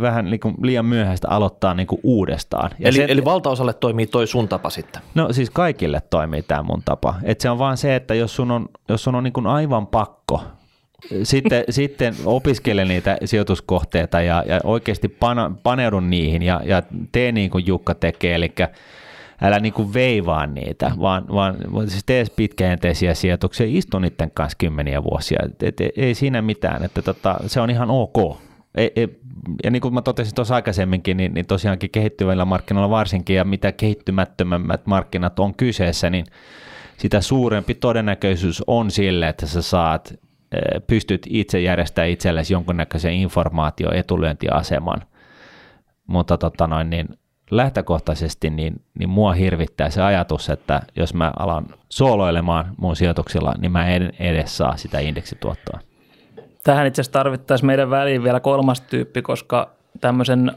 vähän niin kuin liian myöhäistä aloittaa niin kuin uudestaan. Eli valtaosalle toimii toi sun tapa sitten? No siis kaikille toimii tämä mun tapa. Et se on vaan se, että jos sun on niin kuin aivan pakko, sitten opiskele niitä sijoituskohteita ja oikeasti paneudu niihin ja tee niin kuin Jukka tekee, eli älä niin kuin veivaa niitä, vaan siis tee pitkäjänteisiä sijoituksia, istu niiden kanssa kymmeniä vuosia, ei siinä mitään, että se on ihan ok. Ja niin kuin mä totesin tuossa aikaisemminkin, niin tosiaankin kehittyvillä markkinoilla varsinkin ja mitä kehittymättömämmät markkinat on kyseessä, niin sitä suurempi todennäköisyys on sille, että sä pystyt itse järjestämään itsellesi jonkunnäköisen informaatio- etulyöntiaseman, mutta lähtökohtaisesti niin mua hirvittää se ajatus, että jos mä alan sooloilemaan mun sijoituksilla, niin mä en edes saa sitä indeksituottoa. Tähän itse asiassa tarvittaisiin meidän väliin vielä kolmas tyyppi, koska tämmöisen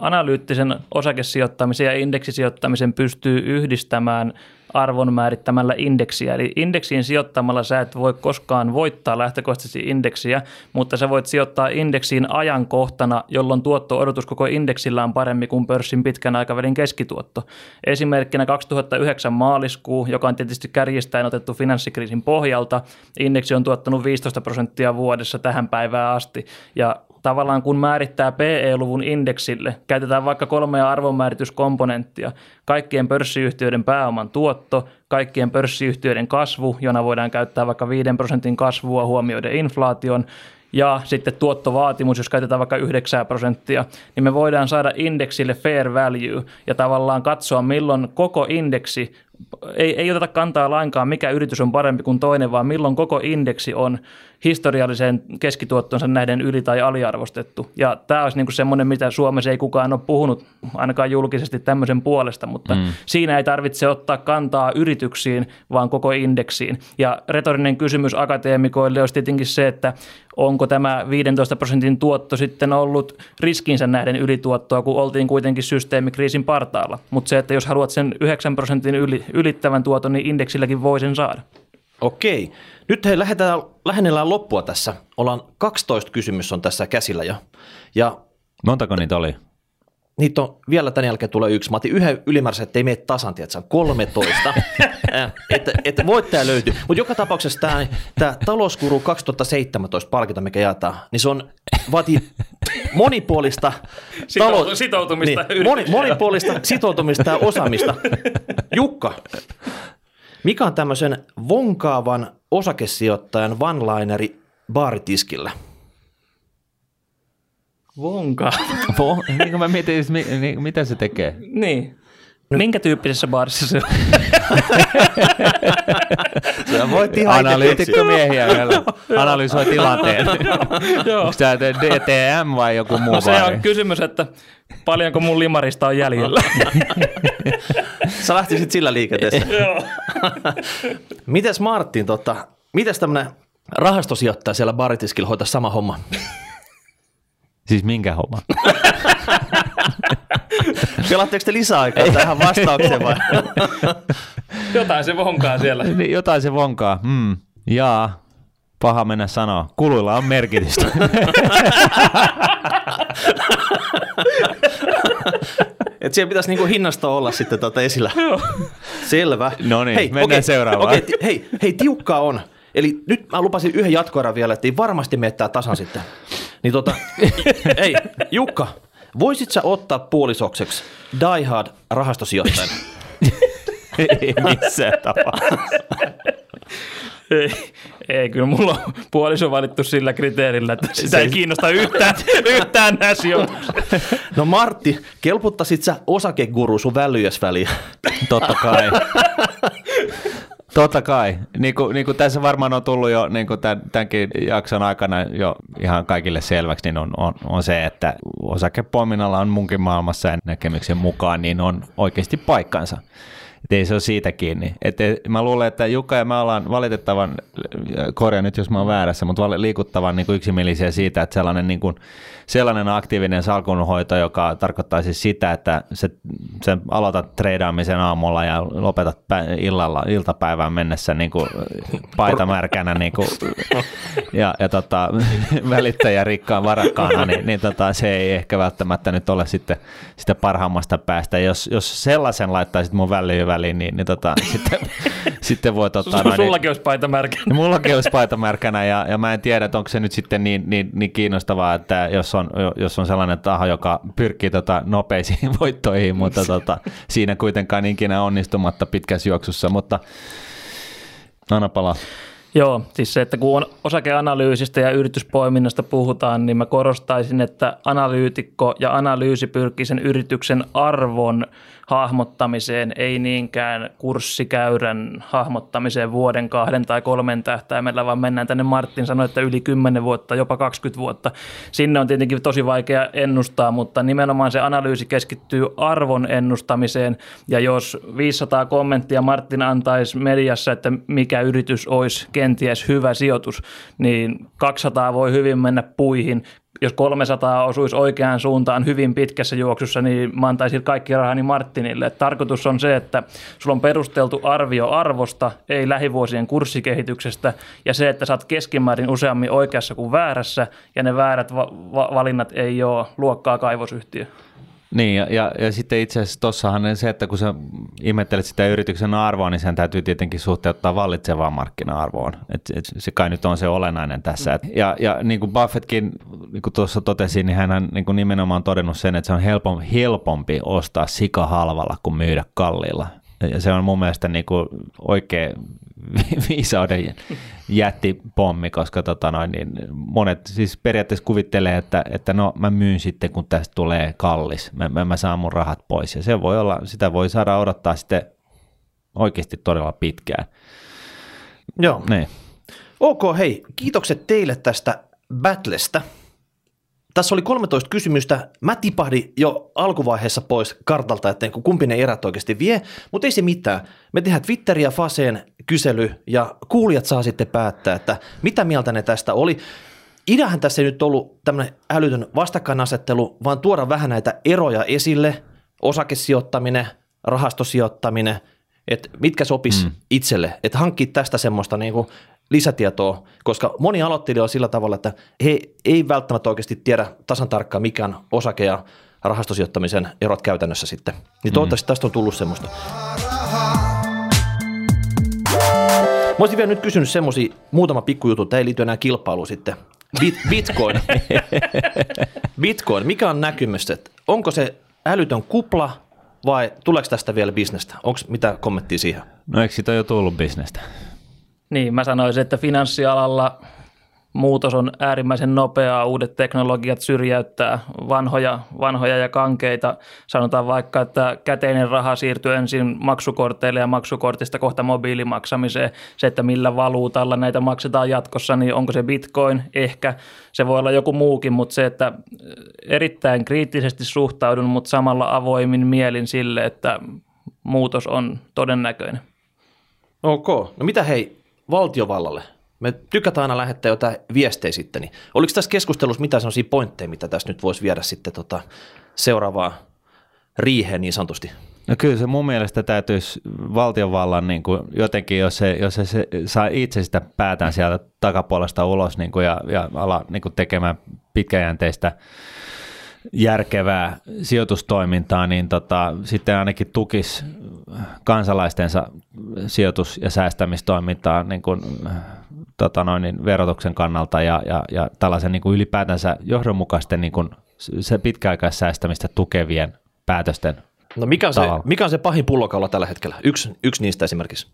analyyttisen osakesijoittamisen ja indeksisijoittamisen pystyy yhdistämään arvon määrittämällä indeksiä. Eli indeksiin sijoittamalla sä et voi koskaan voittaa lähtökohtaisesti indeksiä, mutta sä voit sijoittaa indeksiin ajankohtana, jolloin tuotto-odotus koko indeksillä on paremmin kuin pörssin pitkän aikavälin keskituotto. Esimerkkinä 2009 maaliskuu, joka on tietysti kärjistäen otettu finanssikriisin pohjalta, indeksi on tuottanut 15% vuodessa tähän päivään asti. Ja tavallaan kun määrittää PE-luvun indeksille, käytetään vaikka 3 arvonmäärityskomponenttia, kaikkien pörssiyhtiöiden pääoman tuotto, kaikkien pörssiyhtiöiden kasvu, jona voidaan käyttää vaikka 5% kasvua huomioiden inflaation, ja sitten tuottovaatimus, jos käytetään vaikka 9%, niin me voidaan saada indeksille fair value ja tavallaan katsoa, milloin koko indeksi, ei oteta kantaa lainkaan, mikä yritys on parempi kuin toinen, vaan milloin koko indeksi on historialliseen keskituottonsa nähden yli- tai aliarvostettu. Ja tämä olisi niin kuin semmoinen, mitä Suomessa ei kukaan ole puhunut, ainakaan julkisesti tämmöisen puolesta, mutta siinä ei tarvitse ottaa kantaa yrityksiin, vaan koko indeksiin. Ja retorinen kysymys akateemikoille olisi tietenkin se, että onko tämä 15% tuotto sitten ollut riskinsä nähden ylituottoa, kun oltiin kuitenkin systeemikriisin partaalla. Mutta se, että jos haluat sen 9% ylittävän tuoton, niin indeksilläkin voi sen saada. Okei. Nyt lähennellään loppua tässä. Ollaan 12 kysymys on tässä käsillä jo. Ja montako niitä oli? Niitä on vielä tämän jälkeen tulee yksi. Mä otin yhden ylimääräisen, ettei mene tasan, tiedätkö, 13. Että voittaja löytyy. Mutta joka tapauksessa tämä Talousguru 2017 -palkinto, mikä jaetaan, niin se on vaatii monipuolista sitoutumista. Niin, monipuolista sitoutumista ja osaamista. Jukka, mikä on tämmöisen vonkaavan osakesijoittajan one-lineri baaritiskillä? Vonka. Niin mä mietin, mitä se tekee. Niin. Minkä tyyppisessä baarissa se on? Sä voit ihan analyytikko miehiä vielä. Analysoi tilanteen. Onko tämä DTM vai joku muu baari? Se on kysymys, että paljonko mun limarista on jäljellä. Sä lähtisit sillä liikenteessä. Mites Martin, mitäs tämmönen rahastosijoittaja siellä baaritiskillä hoitaisi sama homma? Siis minkä homma? Pelaatteko te lisäaikaa tähän vastaukseen vai? Jotain se vonkaa siellä. Jotain se vonkaa. Jaa, paha mennä sanoa. Kuluilla on merkitystä. Että siellä pitäisi niinku hinnasto olla sitten esillä. Selvä. No niin, mennään seuraavaan. Hei, tiukkaa on. Eli nyt mä lupasin yhden jatkoerän vielä, että ei varmasti mene tää tasan sitten. Niin ei, Jukka, voisit sä ottaa puolisokseksi Die Hard -rahastosijoittajan? Ei missään tapauksessa. Ei, kyllä mulla on puoliso valittu sillä kriteerillä, että sitä ei kiinnosta yhtään nää sijoitukset. No Martti, kelputtasit sä osakeguru sun välyjäsväliin? Totta kai. Totta kai. Niin kuin tässä varmaan on tullut jo niin kuin tämänkin jakson aikana jo ihan kaikille selväksi, niin on se, että osakepoiminnalla on munkin maailmassa ja näkemyksen mukaan, niin on oikeasti paikkansa. Et ei se ole siitä kiinni. Et mä luulen, että Jukka ja mä ollaan valitettavan, korjaan nyt jos mä oon väärässä, mutta liikuttavan niin kuin yksimielisiä siitä, että sellainen aktiivinen salkunhoito, joka tarkoittaa siis sitä, että sä aloitat treidaamisen aamulla ja lopetat iltapäivään mennessä niin kuin paitamärkänä niin kuin, ja välittäjä rikkaan varakkaana, niin se ei ehkä välttämättä nyt ole sitten sitä parhaammasta päästä. Jos sellaisen laittaisit mun väliin, niin sitten voi... Sullakin olisi paitamärkänä. Mullakin olisi paitamärkänä, ja mä en tiedä, että onko se nyt sitten niin kiinnostavaa, että jos on sellainen taho, joka pyrkii nopeisiin voittoihin, mutta siinä kuitenkaan ikinä onnistumatta pitkässä juoksussa, mutta anna palaa. Joo, siis se, että kun osakeanalyysistä ja yrityspoiminnasta puhutaan, niin mä korostaisin, että analyytikko ja analyysi pyrkii sen yrityksen arvon hahmottamiseen, ei niinkään kurssikäyrän hahmottamiseen vuoden, 2 tai 3 tähtäimellä, vaan mennään tänne, Martin sanoi, että yli 10 vuotta, jopa 20 vuotta. Sinne on tietenkin tosi vaikea ennustaa, mutta nimenomaan se analyysi keskittyy arvon ennustamiseen, ja jos 500 kommenttia Martin antaisi mediassa, että mikä yritys olisi kenties hyvä sijoitus, niin 200 voi hyvin mennä puihin. Jos 300 osuisi oikeaan suuntaan hyvin pitkässä juoksussa, niin mä antaisin kaikki rahani Martinille. Tarkoitus on se, että sulla on perusteltu arvio arvosta, ei lähivuosien kurssikehityksestä, ja se, että sä oot keskimäärin useammin oikeassa kuin väärässä, ja ne väärät valinnat ei ole luokkaa kaivosyhtiö. Niin, ja sitten itse asiassa tuossahan se, että kun sä ihmettelet sitä yrityksen arvoa, niin sen täytyy tietenkin suhteuttaa vallitsevaan markkina-arvoon. Et se kai nyt on se olennainen tässä. Ja niin kuin Buffettkin niin kuin tuossa totesi, niin hän niin kuin nimenomaan on todennut sen, että se on helpompi ostaa sika halvalla kuin myydä kalliilla. Ja se on mun mielestä niin kuin oikea viisauden jättipommi, koska niin monet siis periaatteessa kuvittelee, että no mä myyn sitten, kun tästä tulee kallis, mä saan mun rahat pois, ja se voi olla, sitä voi saada odottaa sitten oikeasti todella pitkään. Joo. Niin. Ok, hei, kiitokset teille tästä battlesta. Tässä oli 13 kysymystä. Mä tipahdin jo alkuvaiheessa pois kartalta, että kumpi ne erät oikeasti vie, mutta ei se mitään. Me tehdään Twitteriä Faseen kysely, ja kuulijat saa sitten päättää, että mitä mieltä ne tästä oli. Idähän tässä ei nyt ollut tämmöinen älytön vastakkainasettelu, vaan tuoda vähän näitä eroja esille, osakesijoittaminen, rahastosijoittaminen, että mitkä sopisi itselle, että hankkii tästä semmoista niinku lisätietoa, koska moni aloittelija on sillä tavalla, että he ei välttämättä oikeasti tiedä tasan tarkkaan mikään osake- ja rahastosijoittamisen erot käytännössä sitten. Niin toivottavasti tästä on tullut semmoista. Mä olisin vielä nyt kysynyt semmoisia muutama pikkujuttu, tämä ei liity enää kilpailuun sitten. Bitcoin, mikä on näkymys? Onko se älytön kupla vai tuleeko tästä vielä bisnestä? Onko mitä kommenttia siihen? No eikö siitä ole jo tullut bisnestä? Niin, mä sanoisin, että finanssialalla muutos on äärimmäisen nopeaa, uudet teknologiat syrjäyttää vanhoja ja kankeita. Sanotaan vaikka, että käteinen raha siirtyy ensin maksukorteille ja maksukortista kohta mobiilimaksamiseen. Se, että millä valuutalla näitä maksetaan jatkossa, niin onko se Bitcoin? Ehkä. Se voi olla joku muukin, mutta se, että erittäin kriittisesti suhtaudun, mutta samalla avoimin mielin sille, että muutos on todennäköinen. Ok. No mitä hei valtiovallalle? Me tykätään aina lähettää jotain viestejä sitten. Niin oliko tässä keskustelussa mitään sellaisia pointteja, mitä tässä nyt voisi viedä sitten seuraavaa riiheen niin sanotusti? No kyllä se mun mielestä täytyisi valtiovallan niin kuin jotenkin, jos se saa itse sitä päätään sieltä takapuolesta ulos niin kuin ja ala niin kuin tekemään pitkäjänteistä järkevää sijoitustoimintaa, niin sitten ainakin tukisi kansalaistensa sijoitus- ja säästämistoimintaa niin kuin, verotuksen kannalta ja tällaisen niin kuin ylipäätänsä johdonmukaisten niin kuin se pitkäaikaissäästämistä tukevien päätösten. No mikä on se pahin pullokaula tällä hetkellä? Yksi niistä esimerkiksi.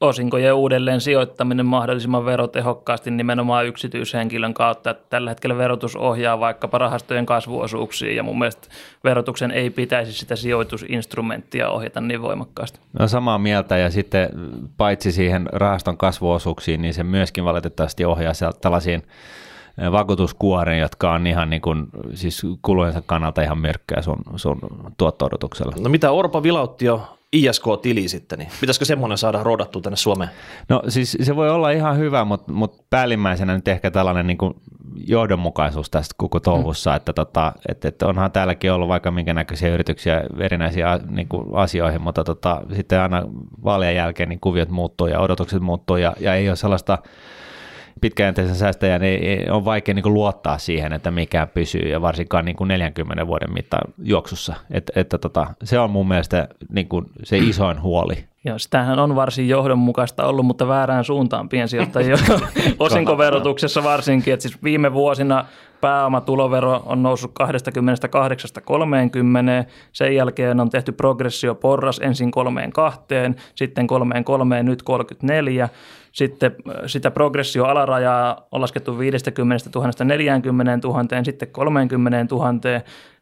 Osinkojen uudelleen sijoittaminen mahdollisimman verotehokkaasti nimenomaan yksityishenkilön kautta. Että tällä hetkellä verotus ohjaa vaikkapa rahastojen kasvuosuuksiin ja mun mielestä verotuksen ei pitäisi sitä sijoitusinstrumenttia ohjata niin voimakkaasti. No samaa mieltä ja sitten paitsi siihen rahaston kasvuosuuksiin, niin se myöskin valitettavasti ohjaa tällaisiin vakuutuskuoriin, jotka on ihan niin kuin, siis kulujensa kannalta ihan myrkkää sun tuotto-odotuksella. No mitä Orpa vilautti jo? ISK-tili sitten, niin pitäisikö semmoinen saada rodattua tänne Suomeen? No siis se voi olla ihan hyvä, mutta päällimmäisenä nyt ehkä tällainen niin kuin johdonmukaisuus tästä koko touhussa, että onhan täälläkin ollut vaikka minkä näköisiä yrityksiä erinäisiä niin kuin asioihin, mutta sitten aina vaalien jälkeen niin kuviot muuttuu ja odotukset muuttuu ja ei ole sellaista pitkäjänteisen säästäjän niin on vaikea niin kuin luottaa siihen, että mikään pysyy ja varsinkaan niin kuin 40 vuoden mittaan juoksussa. Se on mun mielestä niin kuin se isoin huoli. Joo, sitähän on varsin johdonmukaista ollut, mutta väärään suuntaan piensijoittajia osinkoverotuksessa varsinkin. Et siis viime vuosina pääomatulovero on noussut 28-30, sen jälkeen on tehty progressioporras ensin 32, sitten 33, nyt 34. Sitten sitä progressioalarajaa on laskettu 50 000 40 000, sitten 30 000,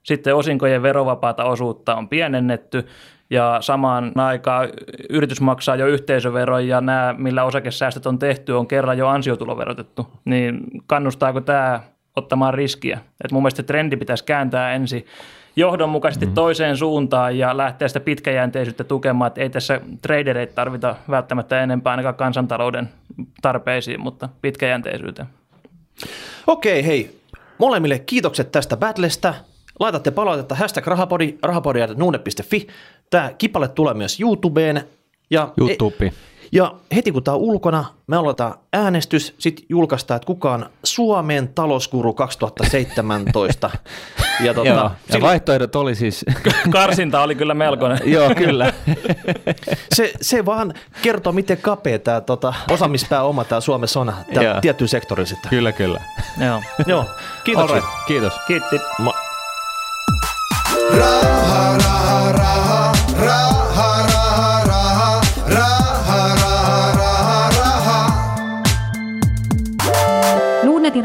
sitten osinkojen verovapaata osuutta on pienennetty ja samaan aikaan yritys maksaa jo yhteisöveron ja nämä, millä osakesäästöt on tehty, on kerran jo ansiotuloverotettu. Niin kannustaako tämä ottamaan riskiä? Et mun mielestä trendi pitäisi kääntää ensin johdonmukaisesti toiseen suuntaan ja lähteä sitä pitkäjänteisyyttä tukemaan. Et ei tässä tradereita tarvita välttämättä enempää ainakaan kansantalouden tarpeisiin, mutta pitkäjänteisyyteen. Okei, hei. Molemmille kiitokset tästä battlesta. Laitatte palautetta #rahapodi, rahapodi@nuune.fi. Tämä kipale tulee myös YouTubeen. Ja YouTube. Ja heti kun tämä on ulkona, me aloitetaan äänestys, sitten julkaistaan, että kuka on Suomen talousguru 2017. Ja vaihtoehdot oli siis... Karsinta oli kyllä melkoinen. Joo, kyllä. Se vaan kertoo, miten kapea tämä osaamispääoma tämä Suomessa on tiettyyn sektorin sitten. Kyllä, kyllä. Joo. Kiitos. Right. Kiitos. Kiitti. Raha, raha, raha, raha, raha, raha, raha, raha, raha, raha. Nuunetin